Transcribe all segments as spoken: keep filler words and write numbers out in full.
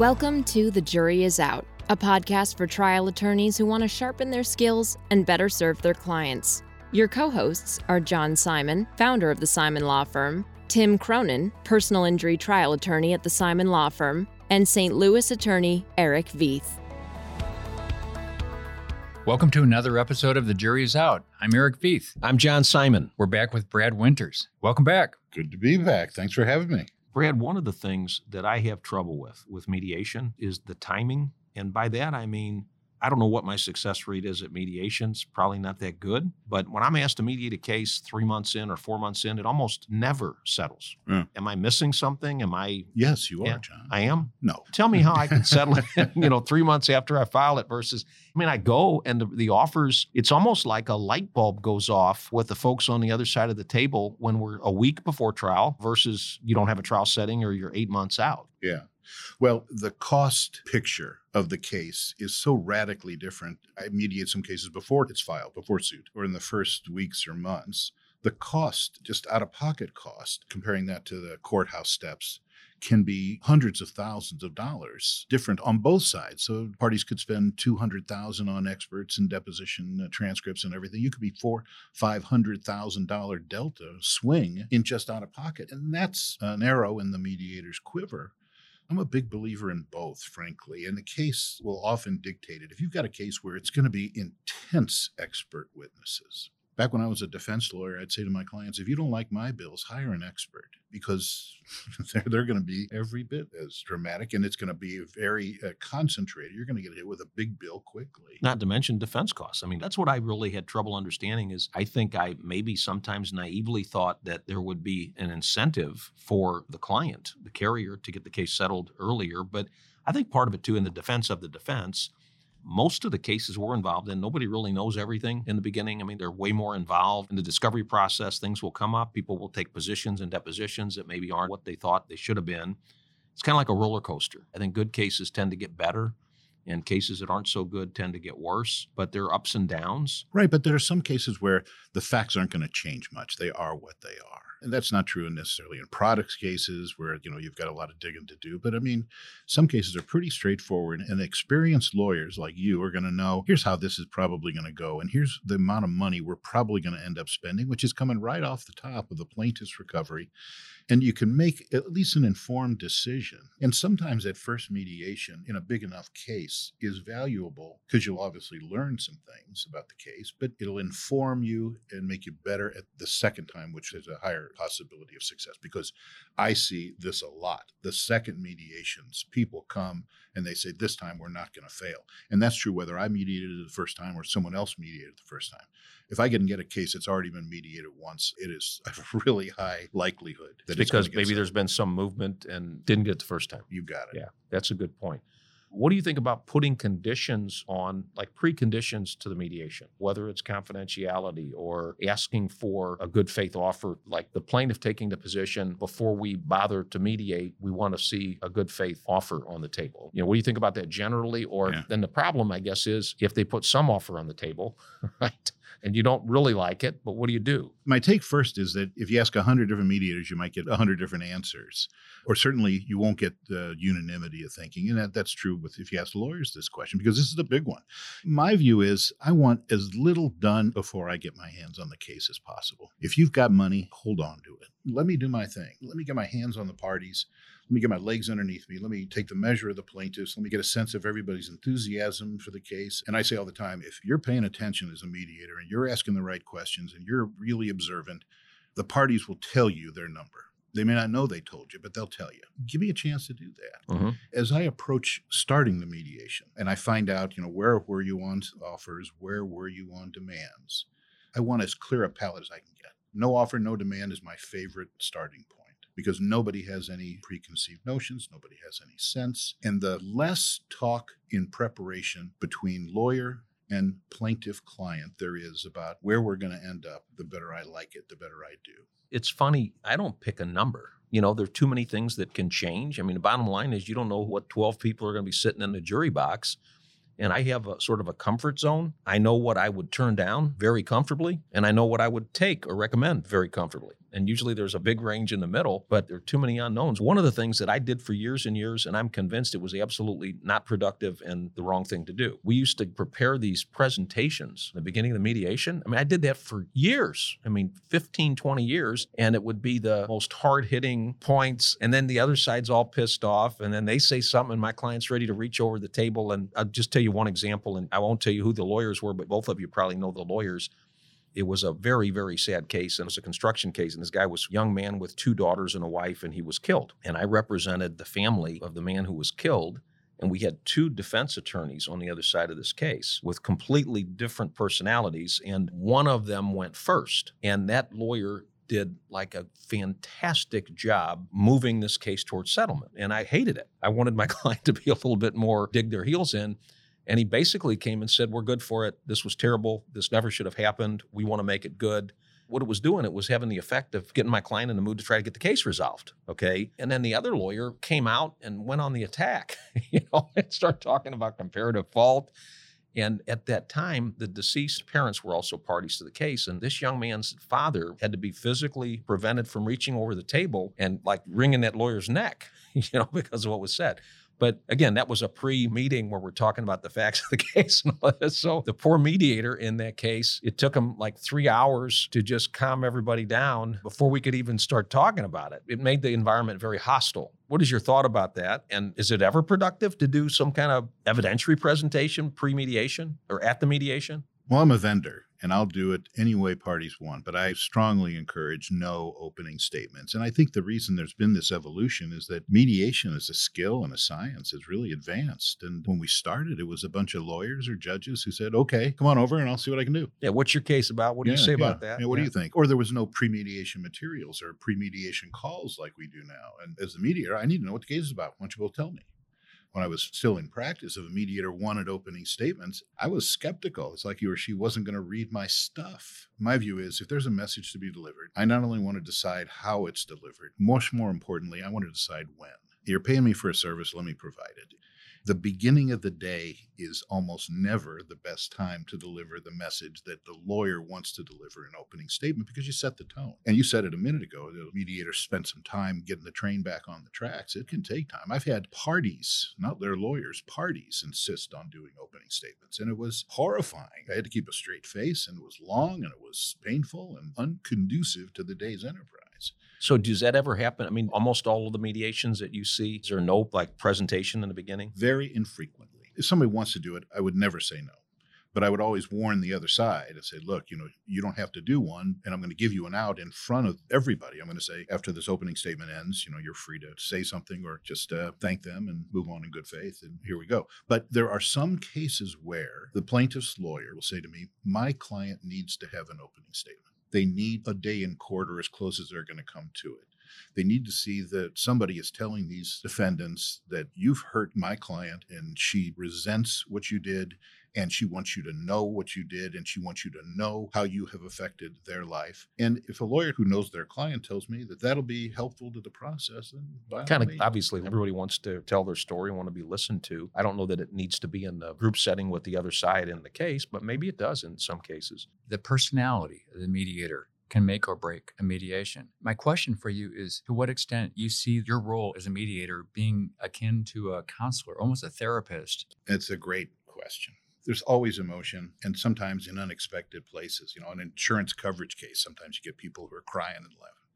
Welcome to The Jury Is Out, a podcast for trial attorneys who want to sharpen their skills and better serve their clients. Your co-hosts are John Simon, founder of The Simon Law Firm, Tim Cronin, personal injury trial attorney at The Simon Law Firm, and Saint Louis attorney Eric Veith. Welcome to another episode of The Jury Is Out. I'm Eric Veith. I'm John Simon. We're back with Brad Winters. Welcome back. Good to be back. Thanks for having me. Brad, one of the things that I have trouble with, with mediation, is the timing. And by that, I mean, I don't know what my success rate is at mediation. It's probably not that good. But when I'm asked to mediate a case three months in or four months in, it almost never settles. Mm. Am I missing something? Am I? Yes, you are, yeah, John. I am? No. Tell me how I can settle it, you know, three months after I file it versus, I mean, I go and the, the offers, it's almost like a light bulb goes off with the folks on the other side of the table when we're a week before trial versus you don't have a trial setting or you're eight months out. Yeah. Well, the cost picture of the case is so radically different. I mediate some cases before it's filed, before suit, or in the first weeks or months. The cost, just out-of-pocket cost, comparing that to the courthouse steps, can be hundreds of thousands of dollars different on both sides. So parties could spend two hundred thousand dollars on experts and deposition uh, transcripts and everything. You could be four, five hundred thousand dollars delta swing in just out-of-pocket. And that's an arrow in the mediator's quiver. I'm a big believer in both, frankly, and the case will often dictate it. If you've got a case where it's going to be intense expert witnesses. Back when I was a defense lawyer, I'd say to my clients, if you don't like my bills, hire an expert because they're, they're going to be every bit as dramatic and it's going to be very uh, concentrated. You're going to get hit with a big bill quickly. Not to mention defense costs. I mean, that's what I really had trouble understanding is I think I maybe sometimes naively thought that there would be an incentive for the client, the carrier, to get the case settled earlier. But I think part of it, too, in the defense of the defense, most of the cases we're involved in, nobody really knows everything in the beginning. I mean, they're way more involved in the discovery process. Things will come up. People will take positions and depositions that maybe aren't what they thought they should have been. It's kind of like a roller coaster. I think good cases tend to get better, and cases that aren't so good tend to get worse, but there are ups and downs. Right, but there are some cases where the facts aren't going to change much. They are what they are. And that's not true necessarily in products cases where, you know, you've got a lot of digging to do. But, I mean, some cases are pretty straightforward, and experienced lawyers like you are going to know, here's how this is probably going to go, and here's the amount of money we're probably going to end up spending, which is coming right off the top of the plaintiff's recovery. And you can make at least an informed decision. And sometimes that first mediation in a big enough case is valuable because you'll obviously learn some things about the case, but it'll inform you and make you better at the second time, which is a higher possibility of success. Because I see this a lot. The second mediations, people come and they say, this time we're not going to fail. And that's true whether I mediated it the first time or someone else mediated it the first time. If I can get a case that's already been mediated once, it is a really high likelihood that because maybe settled. There's been some movement and didn't get it the first time. You got it. Yeah, that's a good point. What do you think about putting conditions on, like preconditions to the mediation, whether it's confidentiality or asking for a good faith offer, like the plaintiff taking the position before we bother to mediate, we want to see a good faith offer on the table. You know, what do you think about that generally? Or yeah. Then the problem, I guess, is if they put some offer on the table, right? And you don't really like it, but what do you do? My take first is that if you ask one hundred different mediators, you might get one hundred different answers, or certainly you won't get the unanimity of thinking. And that, that's true with if you ask lawyers this question, because this is the big one. My view is I want as little done before I get my hands on the case as possible. If you've got money, hold on to it. Let me do my thing. Let me get my hands on the parties. Let me get my legs underneath me. Let me take the measure of the plaintiffs. Let me get a sense of everybody's enthusiasm for the case. And I say all the time, if you're paying attention as a mediator and you're asking the right questions and you're really observant, the parties will tell you their number. They may not know they told you, but they'll tell you. Give me a chance to do that. Mm-hmm. As I approach starting the mediation and I find out, you know, where were you on offers? Where were you on demands? I want as clear a palette as I can get. No offer, no demand is my favorite starting point because nobody has any preconceived notions. Nobody has any sense. And the less talk in preparation between lawyer and plaintiff client there is about where we're going to end up, the better I like it, the better I do. It's funny. I don't pick a number. You know, there are too many things that can change. I mean, the bottom line is you don't know what twelve people are going to be sitting in the jury box. And I have a sort of a comfort zone. I know what I would turn down very comfortably, and I know what I would take or recommend very comfortably. And usually there's a big range in the middle, but there are too many unknowns. One of the things that I did for years and years, and I'm convinced it was absolutely not productive and the wrong thing to do. We used to prepare these presentations at the beginning of the mediation. I mean, I did that for years. I mean, fifteen, twenty years, and it would be the most hard-hitting points. And then the other side's all pissed off, and then they say something, and my client's ready to reach over the table. And I'll just tell you one example, and I won't tell you who the lawyers were, but both of you probably know the lawyers. It was a very, very sad case, and it was a construction case, and this guy was a young man with two daughters and a wife, and he was killed. And I represented the family of the man who was killed, and we had two defense attorneys on the other side of this case with completely different personalities, and one of them went first, and that lawyer did like a fantastic job moving this case towards settlement, and I hated it. I wanted my client to be a little bit more dig their heels in. And he basically came and said, we're good for it. This was terrible. This never should have happened. We want to make it good. What it was doing, it was having the effect of getting my client in the mood to try to get the case resolved, okay? And then the other lawyer came out and went on the attack, you know, and started talking about comparative fault. And at that time, the deceased parents were also parties to the case. And this young man's father had to be physically prevented from reaching over the table and like wringing that lawyer's neck, you know, because of what was said. But again, that was a pre-meeting where we're talking about the facts of the case and all this. So the poor mediator in that case, it took him like three hours to just calm everybody down before we could even start talking about it. It made the environment very hostile. What is your thought about that? And is it ever productive to do some kind of evidentiary presentation pre-mediation or at the mediation? Well, I'm a vendor, and I'll do it any way parties want, but I strongly encourage no opening statements. And I think the reason there's been this evolution is that mediation is a skill and a science. It's really advanced. And when we started, it was a bunch of lawyers or judges who said, okay, come on over and I'll see what I can do. Yeah, what's your case about? What do yeah, you say yeah. about that? Yeah, what yeah. do you think? Or there was no pre-mediation materials or pre-mediation calls like we do now. And as the mediator, I need to know what the case is about. Why don't you both tell me? When I was still in practice, if a mediator wanted opening statements, I was skeptical. It's like he or she wasn't going to read my stuff. My view is if there's a message to be delivered, I not only want to decide how it's delivered, much more importantly, I want to decide when. You're paying me for a service, let me provide it. The beginning of the day is almost never the best time to deliver the message that the lawyer wants to deliver in opening statement because you set the tone. And you said it a minute ago, the mediator spent some time getting the train back on the tracks. It can take time. I've had parties, not their lawyers, parties insist on doing opening statements. And it was horrifying. I had to keep a straight face, and it was long, and it was painful and unconducive to the day's enterprise. So does that ever happen? I mean, almost all of the mediations that you see, is there no like presentation in the beginning? Very infrequently. If somebody wants to do it, I would never say no. But I would always warn the other side and say, look, you know, you don't have to do one, and I'm going to give you an out in front of everybody. I'm going to say, after this opening statement ends, you know, you're free to say something or just uh, thank them and move on in good faith, and here we go. But there are some cases where the plaintiff's lawyer will say to me, my client needs to have an opening statement. They need a day in court or as close as they're going to come to it. They need to see that somebody is telling these defendants that you've hurt my client and she resents what you did and she wants you to know what you did and she wants you to know how you have affected their life. And if a lawyer who knows their client tells me that that'll be helpful to the process, then kind of obviously everybody wants to tell their story and want to be listened to. I don't know that it needs to be in the group setting with the other side in the case, but maybe it does in some cases. The personality of the mediator can make or break a mediation. My question for you is, to what extent you see your role as a mediator being akin to a counselor, almost a therapist? It's a great question. There's always emotion, and sometimes in unexpected places. You know, an insurance coverage case, sometimes you get people who are crying and laughing.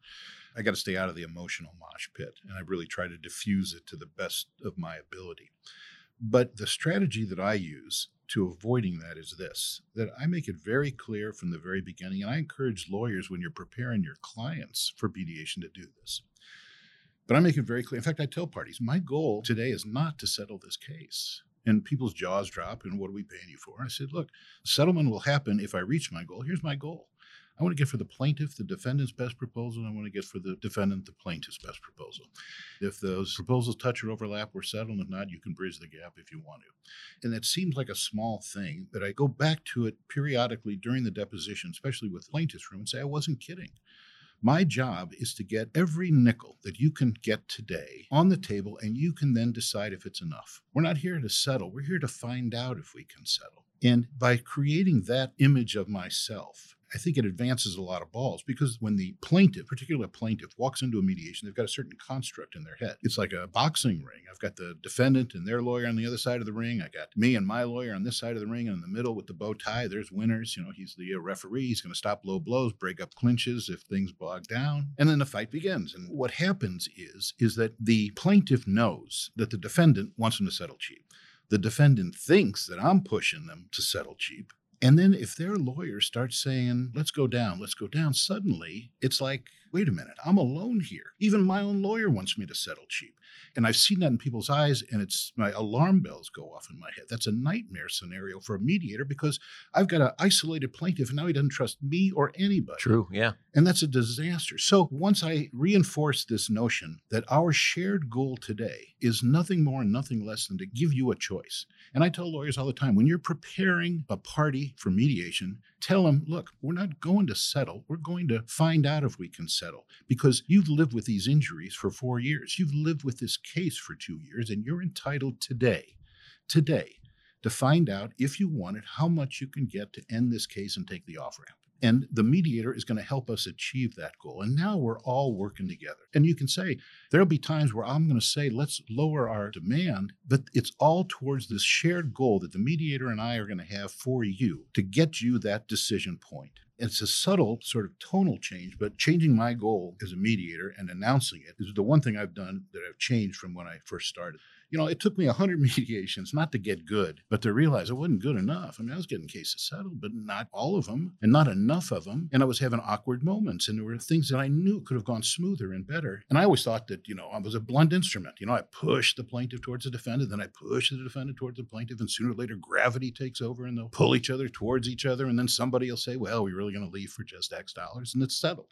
I got to stay out of the emotional mosh pit, and I really try to diffuse it to the best of my ability. But the strategy that I use to avoiding that is this, that I make it very clear from the very beginning, and I encourage lawyers when you're preparing your clients for mediation to do this. But I make it very clear. In fact, I tell parties, my goal today is not to settle this case. And people's jaws drop, and what are we paying you for? I said, look, settlement will happen if I reach my goal. Here's my goal. I want to get for the plaintiff the defendant's best proposal, and I want to get for the defendant the plaintiff's best proposal. If those proposals touch or overlap, we're settled. If not, you can bridge the gap if you want to. And it seems like a small thing, but I go back to it periodically during the deposition, especially with the plaintiff's room, and say, I wasn't kidding. My job is to get every nickel that you can get today on the table, and you can then decide if it's enough. We're not here to settle. We're here to find out if we can settle. And by creating that image of myself, I think it advances a lot of balls, because when the plaintiff, particularly a plaintiff, walks into a mediation, they've got a certain construct in their head. It's like a boxing ring. I've got the defendant and their lawyer on the other side of the ring. I got me and my lawyer on this side of the ring, and in the middle with the bow tie, there's Winters. You know, he's the referee. He's going to stop low blows, break up clinches if things bog down, and then the fight begins. And what happens is, is that the plaintiff knows that the defendant wants him to settle cheap. The defendant thinks that I'm pushing them to settle cheap. And then if their lawyer starts saying, let's go down, let's go down, suddenly it's like, wait a minute, I'm alone here. Even my own lawyer wants me to settle cheap. And I've seen that in people's eyes, and it's my alarm bells go off in my head. That's a nightmare scenario for a mediator, because I've got an isolated plaintiff, and now he doesn't trust me or anybody. True, yeah. And that's a disaster. So once I reinforce this notion that our shared goal today is nothing more and nothing less than to give you a choice. And I tell lawyers all the time, when you're preparing a party for mediation, tell them, look, we're not going to settle. We're going to find out if we can settle. Settle, because you've lived with these injuries for four years. You've lived with this case for two years, and you're entitled today, today, to find out, if you want it, how much you can get to end this case and take the off-ramp. And the mediator is going to help us achieve that goal. And now we're all working together. And you can say, there'll be times where I'm going to say, let's lower our demand, but it's all towards this shared goal that the mediator and I are going to have for you to get you that decision point. It's a subtle sort of tonal change, but changing my goal as a mediator and announcing it is the one thing I've done that I've changed from when I first started. You know, it took me one hundred mediations not to get good, but to realize I wasn't good enough. I mean, I was getting cases settled, but not all of them and not enough of them. And I was having awkward moments, and there were things that I knew could have gone smoother and better. And I always thought that, you know, I was a blunt instrument. You know, I pushed the plaintiff towards the defendant, then I pushed the defendant towards the plaintiff, and sooner or later gravity takes over and they'll pull each other towards each other. And then somebody will say, well, we really going to leave for just X dollars, and it's settled.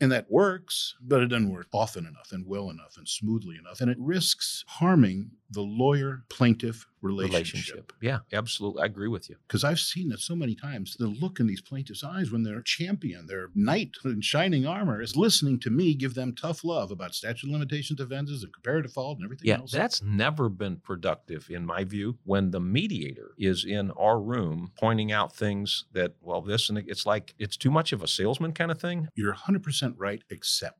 And that works, but it doesn't work often enough and well enough and smoothly enough. And it risks harming the lawyer-plaintiff relationship. relationship. Yeah, absolutely. I agree with you. Because I've seen it so many times. The look in these plaintiffs' eyes when their champion, their knight in shining armor, is listening to me give them tough love about statute of limitations offenses and comparative fault and everything yeah, else. Yeah, that's never been productive, in my view, when the mediator is in our room pointing out things that, well, this and it's like it's too much of a salesman kind of thing. You're one hundred percent right, except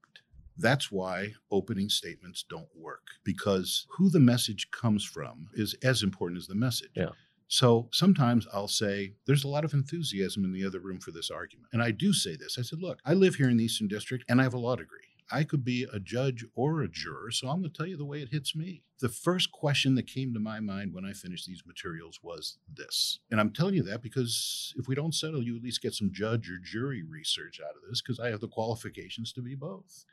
that's why opening statements don't work, because who the message comes from is as important as the message. Yeah. So sometimes I'll say, there's a lot of enthusiasm in the other room for this argument. And I do say this. I said, look, I live here in the Eastern District and I have a law degree. I could be a judge or a juror, so I'm going to tell you the way it hits me. The first question that came to my mind when I finished these materials was this. And I'm telling you that because if we don't settle, you at least get some judge or jury research out of this, because I have the qualifications to be both.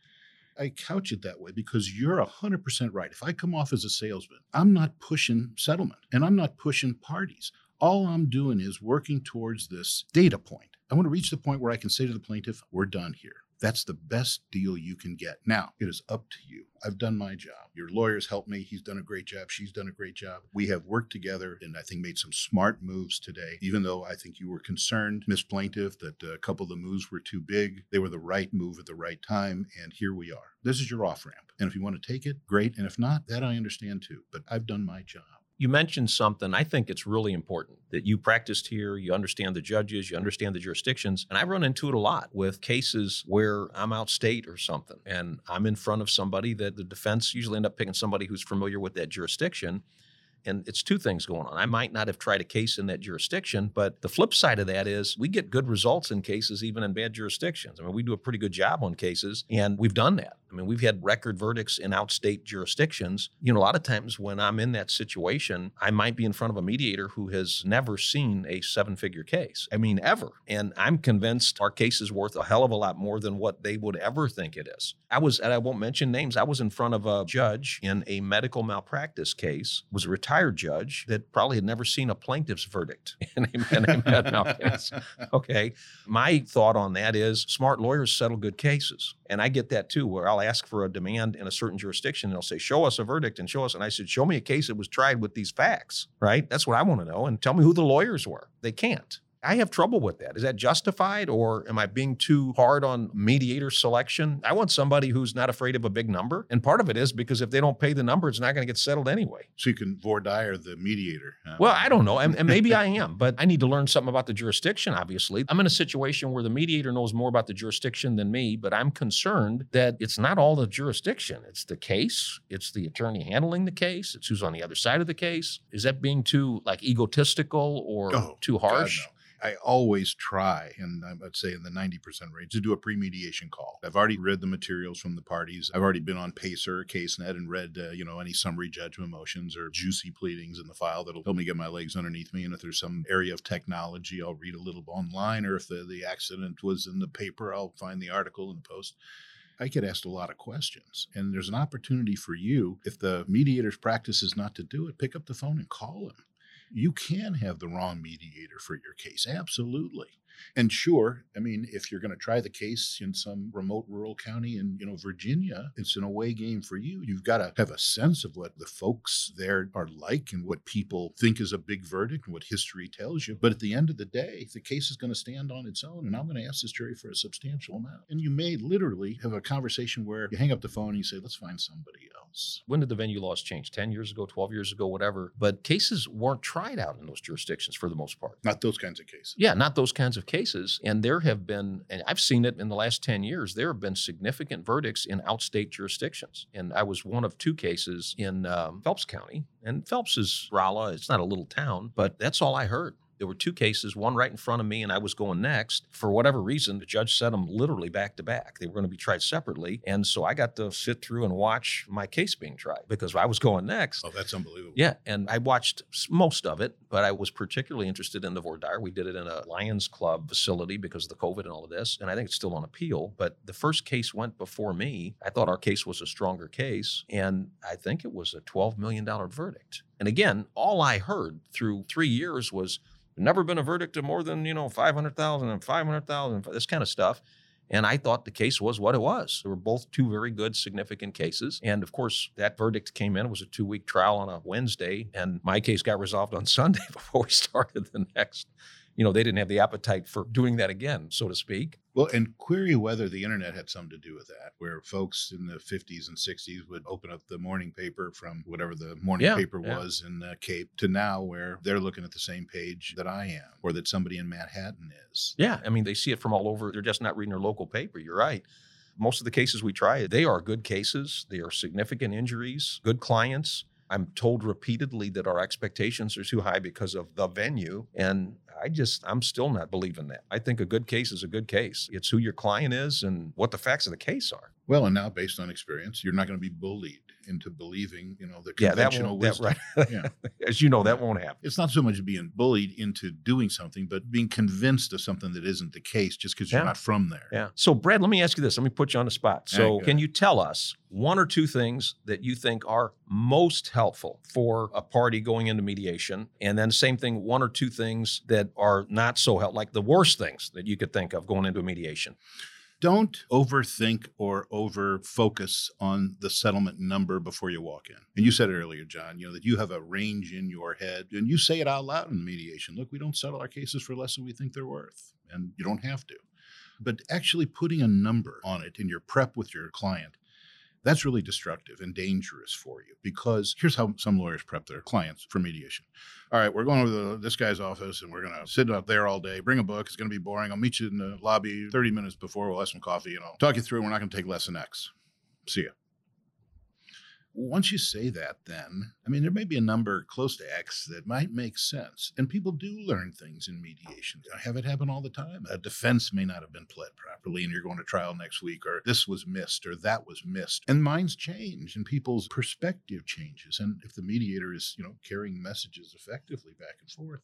I couch it that way because you're one hundred percent right. If I come off as a salesman, I'm not pushing settlement and I'm not pushing parties. All I'm doing is working towards this data point. I want to reach the point where I can say to the plaintiff, we're done here. That's the best deal you can get. Now, it is up to you. I've done my job. Your lawyer's helped me. He's done a great job. She's done a great job. We have worked together and I think made some smart moves today, even though I think you were concerned, Miss Plaintiff, that a couple of the moves were too big. They were the right move at the right time. And here we are. This is your off-ramp. And if you want to take it, great. And if not, that I understand too. But I've done my job. You mentioned something. I think it's really important that you practiced here. You understand the judges, you understand the jurisdictions. And I run into it a lot with cases where I'm out state or something, and I'm in front of somebody that the defense usually end up picking somebody who's familiar with that jurisdiction. And it's two things going on. I might not have tried a case in that jurisdiction, but the flip side of that is we get good results in cases, even in bad jurisdictions. I mean, we do a pretty good job on cases, and we've done that. I mean, we've had record verdicts in outstate jurisdictions. You know, a lot of times when I'm in that situation, I might be in front of a mediator who has never seen a seven-figure case. I mean, ever. And I'm convinced our case is worth a hell of a lot more than what they would ever think it is. I was, and I won't mention names, I was in front of a judge in a medical malpractice case, was a retired judge that probably had never seen a plaintiff's verdict. and I, and I had no case. Okay. My thought on that is smart lawyers settle good cases. And I get that too, where I'll ask for a demand in a certain jurisdiction. And they'll say, show us a verdict and show us. And I said, show me a case that was tried with these facts, right? That's what I want to know. And tell me who the lawyers were. They can't. I have trouble with that. Is that justified, or am I being too hard on mediator selection? I want somebody who's not afraid of a big number. And part of it is because if they don't pay the number, it's not going to get settled anyway. So you can voir dire the mediator. Huh? Well, I don't know. And, and maybe I am, but I need to learn something about the jurisdiction, obviously. I'm in a situation where the mediator knows more about the jurisdiction than me, but I'm concerned that it's not all the jurisdiction. It's the case. It's the attorney handling the case. It's who's on the other side of the case. Is that being too like egotistical or oh, too harsh? God, no. I always try, and I would say in the ninety percent range, to do a pre-mediation call. I've already read the materials from the parties. I've already been on PACER, CaseNet, and read, uh, you know, any summary judgment motions or juicy pleadings in the file that'll help me get my legs underneath me. And if there's some area of technology, I'll read a little online, or if the, the accident was in the paper, I'll find the article and post. I get asked a lot of questions, and there's an opportunity for you. If the mediator's practice is not to do it, pick up the phone and call him. You can have the wrong mediator for your case. Absolutely. And sure, I mean, if you're going to try the case in some remote rural county in, you know, Virginia, it's an away game for you. You've got to have a sense of what the folks there are like and what people think is a big verdict and what history tells you. But at the end of the day, the case is going to stand on its own, and I'm going to ask this jury for a substantial amount. And you may literally have a conversation where you hang up the phone and you say, let's find somebody else. When did the venue laws change? ten years ago, twelve years ago, whatever. But cases weren't tried out in those jurisdictions for the most part. Not those kinds of cases. Yeah, not those kinds of cases. And there have been, and I've seen it in the last ten years, there have been significant verdicts in outstate jurisdictions. And I was one of two cases in um, Phelps County. And Phelps is Rolla. It's not a little town, but that's all I heard. There were two cases, one right in front of me, and I was going next. For whatever reason, the judge set them literally back to back. They were going to be tried separately. And so I got to sit through and watch my case being tried because I was going next. Oh, that's unbelievable. Yeah. And I watched most of it, but I was particularly interested in the voir dire. We did it in a Lions Club facility because of the COVID and all of this. And I think it's still on appeal. But the first case went before me. I thought our case was a stronger case. And I think it was a twelve million dollars verdict. And again, all I heard through three years was, never been a verdict of more than, you know, five hundred thousand and five hundred thousand, this kind of stuff. And I thought the case was what it was. They were both two very good, significant cases. And of course, that verdict came in. It was a two-week trial on a Wednesday. And my case got resolved on Sunday before we started the next. You know, they didn't have the appetite for doing that again, so to speak. Well, and query whether the internet had something to do with that, where folks in the fifties and sixties would open up the morning paper from whatever the morning yeah, paper yeah. was in the Cape to now where they're looking at the same page that I am or that somebody in Manhattan is. Yeah. I mean, they see it from all over. They're just not reading their local paper. You're right. Most of the cases we try, they are good cases. They are significant injuries, good clients. I'm told repeatedly that our expectations are too high because of the venue. And I just, I'm still not believing that. I think a good case is a good case. It's who your client is and what the facts of the case are. Well, and now based on experience, you're not going to be bullied into believing, you know, the conventional yeah, that wisdom. That, right. yeah. As you know, that won't happen. It's not so much being bullied into doing something, but being convinced of something that isn't the case just because yeah. you're not from there. Yeah. So, Brad, let me ask you this. Let me put you on the spot. So yeah, can you tell us one or two things that you think are most helpful for a party going into mediation? And then same thing, one or two things that are not so helpful, like the worst things that you could think of going into a mediation? Don't overthink or over-focus on the settlement number before you walk in. And you said earlier, John, you know, that you have a range in your head, and you say it out loud in mediation. Look, we don't settle our cases for less than we think they're worth, and you don't have to. But actually putting a number on it in your prep with your client, that's really destructive and dangerous for you, because here's how some lawyers prep their clients for mediation. All right, we're going over to this guy's office, and we're going to sit up there all day, bring a book. It's going to be boring. I'll meet you in the lobby thirty minutes before. We'll have some coffee, and I'll talk you through. We're not going to take less than X. See ya. Once you say that, then, I mean, there may be a number close to X that might make sense. And people do learn things in mediation. I have it happen all the time. A defense may not have been pled properly, and you're going to trial next week, or this was missed, or that was missed. And minds change, and people's perspective changes. And if the mediator is, you know, carrying messages effectively back and forth,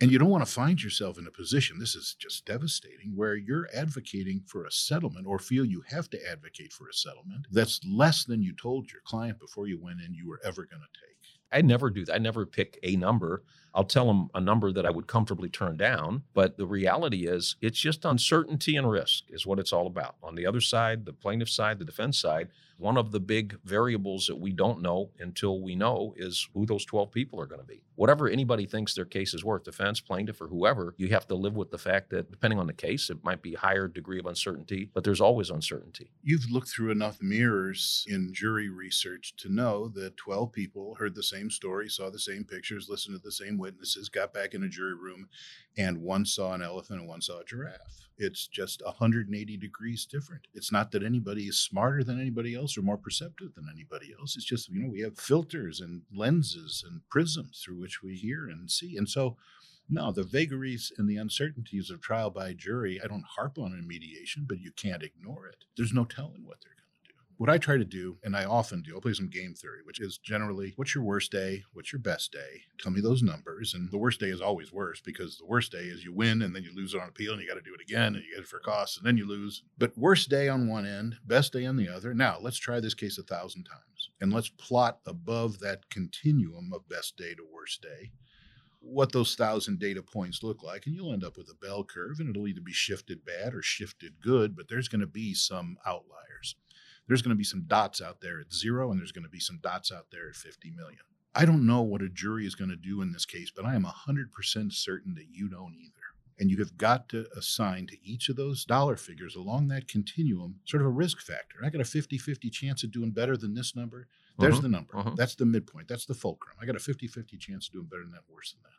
and you don't want to find yourself in a position, this is just devastating, where you're advocating for a settlement or feel you have to advocate for a settlement that's less than you told your client before you went in you were ever going to take. I never do that. I never pick a number. I'll tell them a number that I would comfortably turn down. But the reality is it's just uncertainty and risk is what it's all about. On the other side, the plaintiff side, the defense side, one of the big variables that we don't know until we know is who those twelve people are going to be. Whatever anybody thinks their case is worth, defense, plaintiff, or whoever, you have to live with the fact that depending on the case, it might be a higher degree of uncertainty, but there's always uncertainty. You've looked through enough mirrors in jury research to know that twelve people heard the same story, saw the same pictures, listened to the same witnesses, got back in a jury room, and one saw an elephant and one saw a giraffe. It's just one hundred eighty degrees different. It's not that anybody is smarter than anybody else or more perceptive than anybody else. It's just, you know, we have filters and lenses and prisms through which we hear and see. And so, no, the vagaries and the uncertainties of trial by jury, I don't harp on in mediation, but you can't ignore it. There's no telling what they're going to do. What I try to do, and I often do, I'll play some game theory, which is generally, what's your worst day? What's your best day? Tell me those numbers. And the worst day is always worse, because the worst day is you win and then you lose it on appeal and you got to do it again and you get it for costs and then you lose. But worst day on one end, best day on the other. Now, let's try this case a thousand times and let's plot above that continuum of best day to worst day what those thousand data points look like, and you'll end up with a bell curve, and it'll either be shifted bad or shifted good, but there's going to be some outliers. There's going to be some dots out there at zero, and there's going to be some dots out there at fifty million. I don't know what a jury is going to do in this case, but I am one hundred percent certain that you don't either. And you have got to assign to each of those dollar figures along that continuum sort of a risk factor. I got a fifty-fifty chance of doing better than this number. There's uh-huh. the number. Uh-huh. That's the midpoint. That's the fulcrum. I got a fifty-fifty chance of doing better than that, worse than that.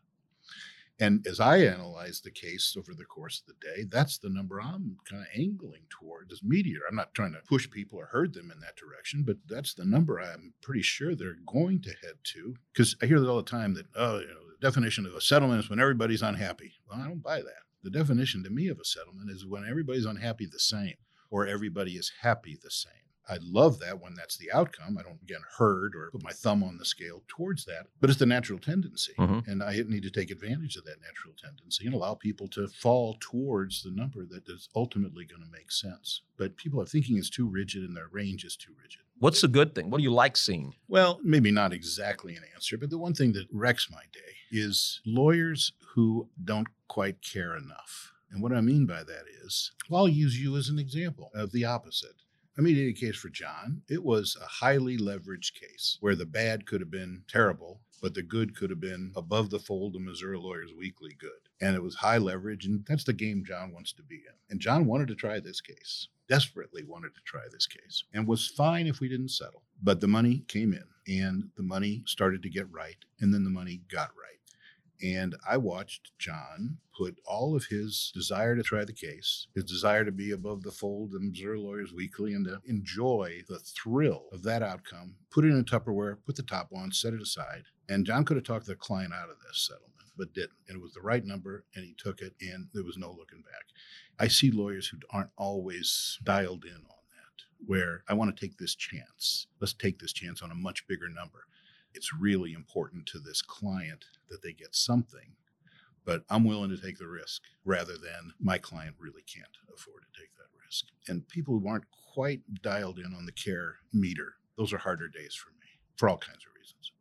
And as I analyze the case over the course of the day, that's the number I'm kind of angling toward as mediator. I'm not trying to push people or herd them in that direction, but that's the number I'm pretty sure they're going to head to. Because I hear that all the time that, oh, you know, definition of a settlement is when everybody's unhappy. Well, I don't buy that. The definition to me of a settlement is when everybody's unhappy the same, or everybody is happy the same. I love that when that's the outcome. I don't, again, herd or put my thumb on the scale towards that, but it's the natural tendency. Mm-hmm. And I need to take advantage of that natural tendency and allow people to fall towards the number that is ultimately going to make sense. But people are thinking it's too rigid and their range is too rigid. What's the good thing? What do you like seeing? Well, maybe not exactly an answer, but the one thing that wrecks my day is lawyers who don't quite care enough. And what I mean by that is, well, I'll use you as an example of the opposite. I mediated a case for John. It was a highly leveraged case where the bad could have been terrible, but the good could have been above the fold of Missouri Lawyer's Weekly good. And it was high leverage, and that's the game John wants to be in. And John wanted to try this case, desperately wanted to try this case, and was fine if we didn't settle. But the money came in, and the money started to get right, and then the money got right. And I watched John put all of his desire to try the case, his desire to be above the fold of Missouri Lawyers Weekly and to enjoy the thrill of that outcome, put it in a Tupperware, put the top on, set it aside. And John could have talked the client out of this settlement, but didn't. And it was the right number, and he took it, and there was no looking back. I see lawyers who aren't always dialed in on that, where I want to take this chance. Let's take this chance on a much bigger number. It's really important to this client that they get something, but I'm willing to take the risk rather than my client really can't afford to take that risk. And people who aren't quite dialed in on the care meter, those are harder days for me for all kinds of reasons.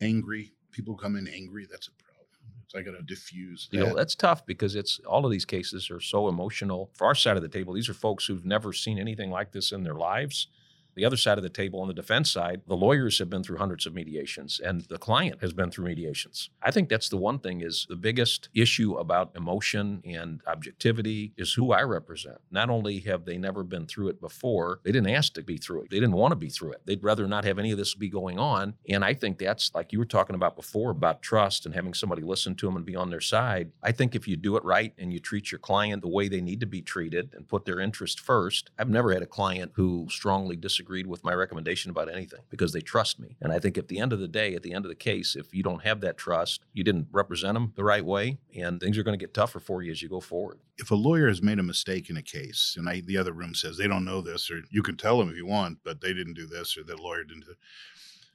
Angry, people come in angry, that's a problem. So I got to diffuse that. You know, that's tough because it's all of these cases are so emotional. For our side of the table, these are folks who've never seen anything like this in their lives. The other side of the table, on the defense side, the lawyers have been through hundreds of mediations, and the client has been through mediations. I think that's the one thing is the biggest issue about emotion and objectivity is who I represent. Not only have they never been through it before, they didn't ask to be through it. They didn't want to be through it. They'd rather not have any of this be going on. And I think that's, like you were talking about before, about trust and having somebody listen to them and be on their side. I think if you do it right and you treat your client the way they need to be treated and put their interest first, I've never had a client who strongly disagreed Agreed with my recommendation about anything because they trust me. And I think at the end of the day, at the end of the case, if you don't have that trust, you didn't represent them the right way, and things are going to get tougher for you as you go forward. If a lawyer has made a mistake in a case, and I, the other room says they don't know this, or you can tell them if you want, but they didn't do this, or the lawyer didn't do it,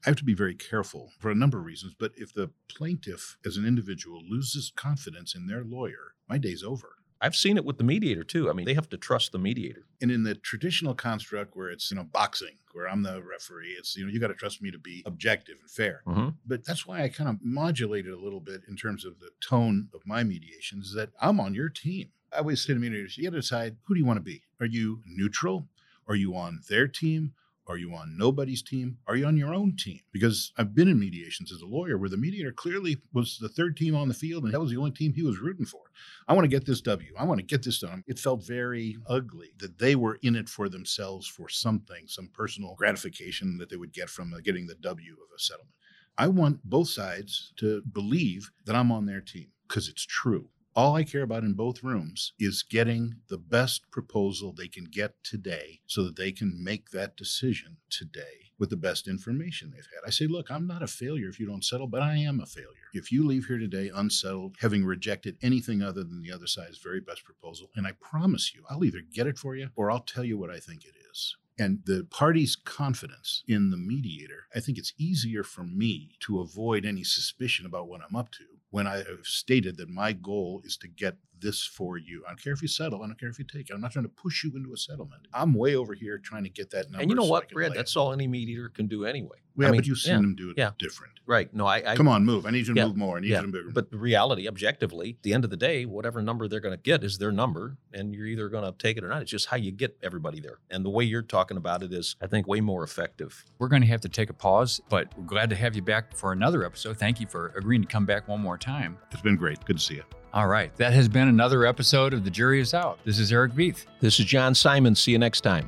I have to be very careful for a number of reasons. But if the plaintiff as an individual loses confidence in their lawyer, my day's over. I've seen it with the mediator, too. I mean, they have to trust the mediator. And in the traditional construct where it's, you know, boxing, where I'm the referee, it's, you know, you got to trust me to be objective and fair. Mm-hmm. But that's why I kind of modulated a little bit in terms of the tone of my mediations, is that I'm on your team. I always say to mediators, you got to decide, who do you want to be? Are you neutral? Are you on their team? Are you on nobody's team? Are you on your own team? Because I've been in mediations as a lawyer where the mediator clearly was the third team on the field, and that was the only team he was rooting for. I want to get this W. I want to get this done. It felt very ugly that they were in it for themselves for something, some personal gratification that they would get from getting the W of a settlement. I want both sides to believe that I'm on their team because it's true. All I care about in both rooms is getting the best proposal they can get today so that they can make that decision today with the best information they've had. I say, look, I'm not a failure if you don't settle, but I am a failure if you leave here today unsettled, having rejected anything other than the other side's very best proposal. And I promise you, I'll either get it for you or I'll tell you what I think it is. And the party's confidence in the mediator, I think it's easier for me to avoid any suspicion about what I'm up to when I have stated that my goal is to get this for you. I don't care if you settle. I don't care if you take it. I'm not trying to push you into a settlement. I'm way over here trying to get that number. And you know so what, Brad? That's all any mediator can do anyway. Yeah, I mean, but you've seen yeah, them do it yeah. different. Right. No, I, I... Come on, move. I need you to yeah, move more. I need yeah. you to move. But the reality, objectively, at the end of the day, whatever number they're going to get is their number, and you're either going to take it or not. It's just how you get everybody there. And the way you're talking about it is, I think, way more effective. We're going to have to take a pause, but we're glad to have you back for another episode. Thank you for agreeing to come back one more time. It's been great. Good to see you. All right. That has been another episode of The Jury Is Out. This is Eric Veith. This is John Simon. See you next time.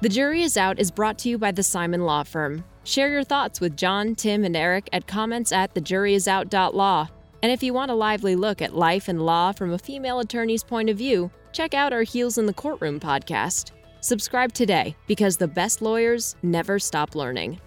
The Jury Is Out is brought to you by The Simon Law Firm. Share your thoughts with John, Tim, and Eric at comments at the jury is out dot law. And if you want a lively look at life and law from a female attorney's point of view, check out our Heels in the Courtroom podcast. Subscribe today because the best lawyers never stop learning.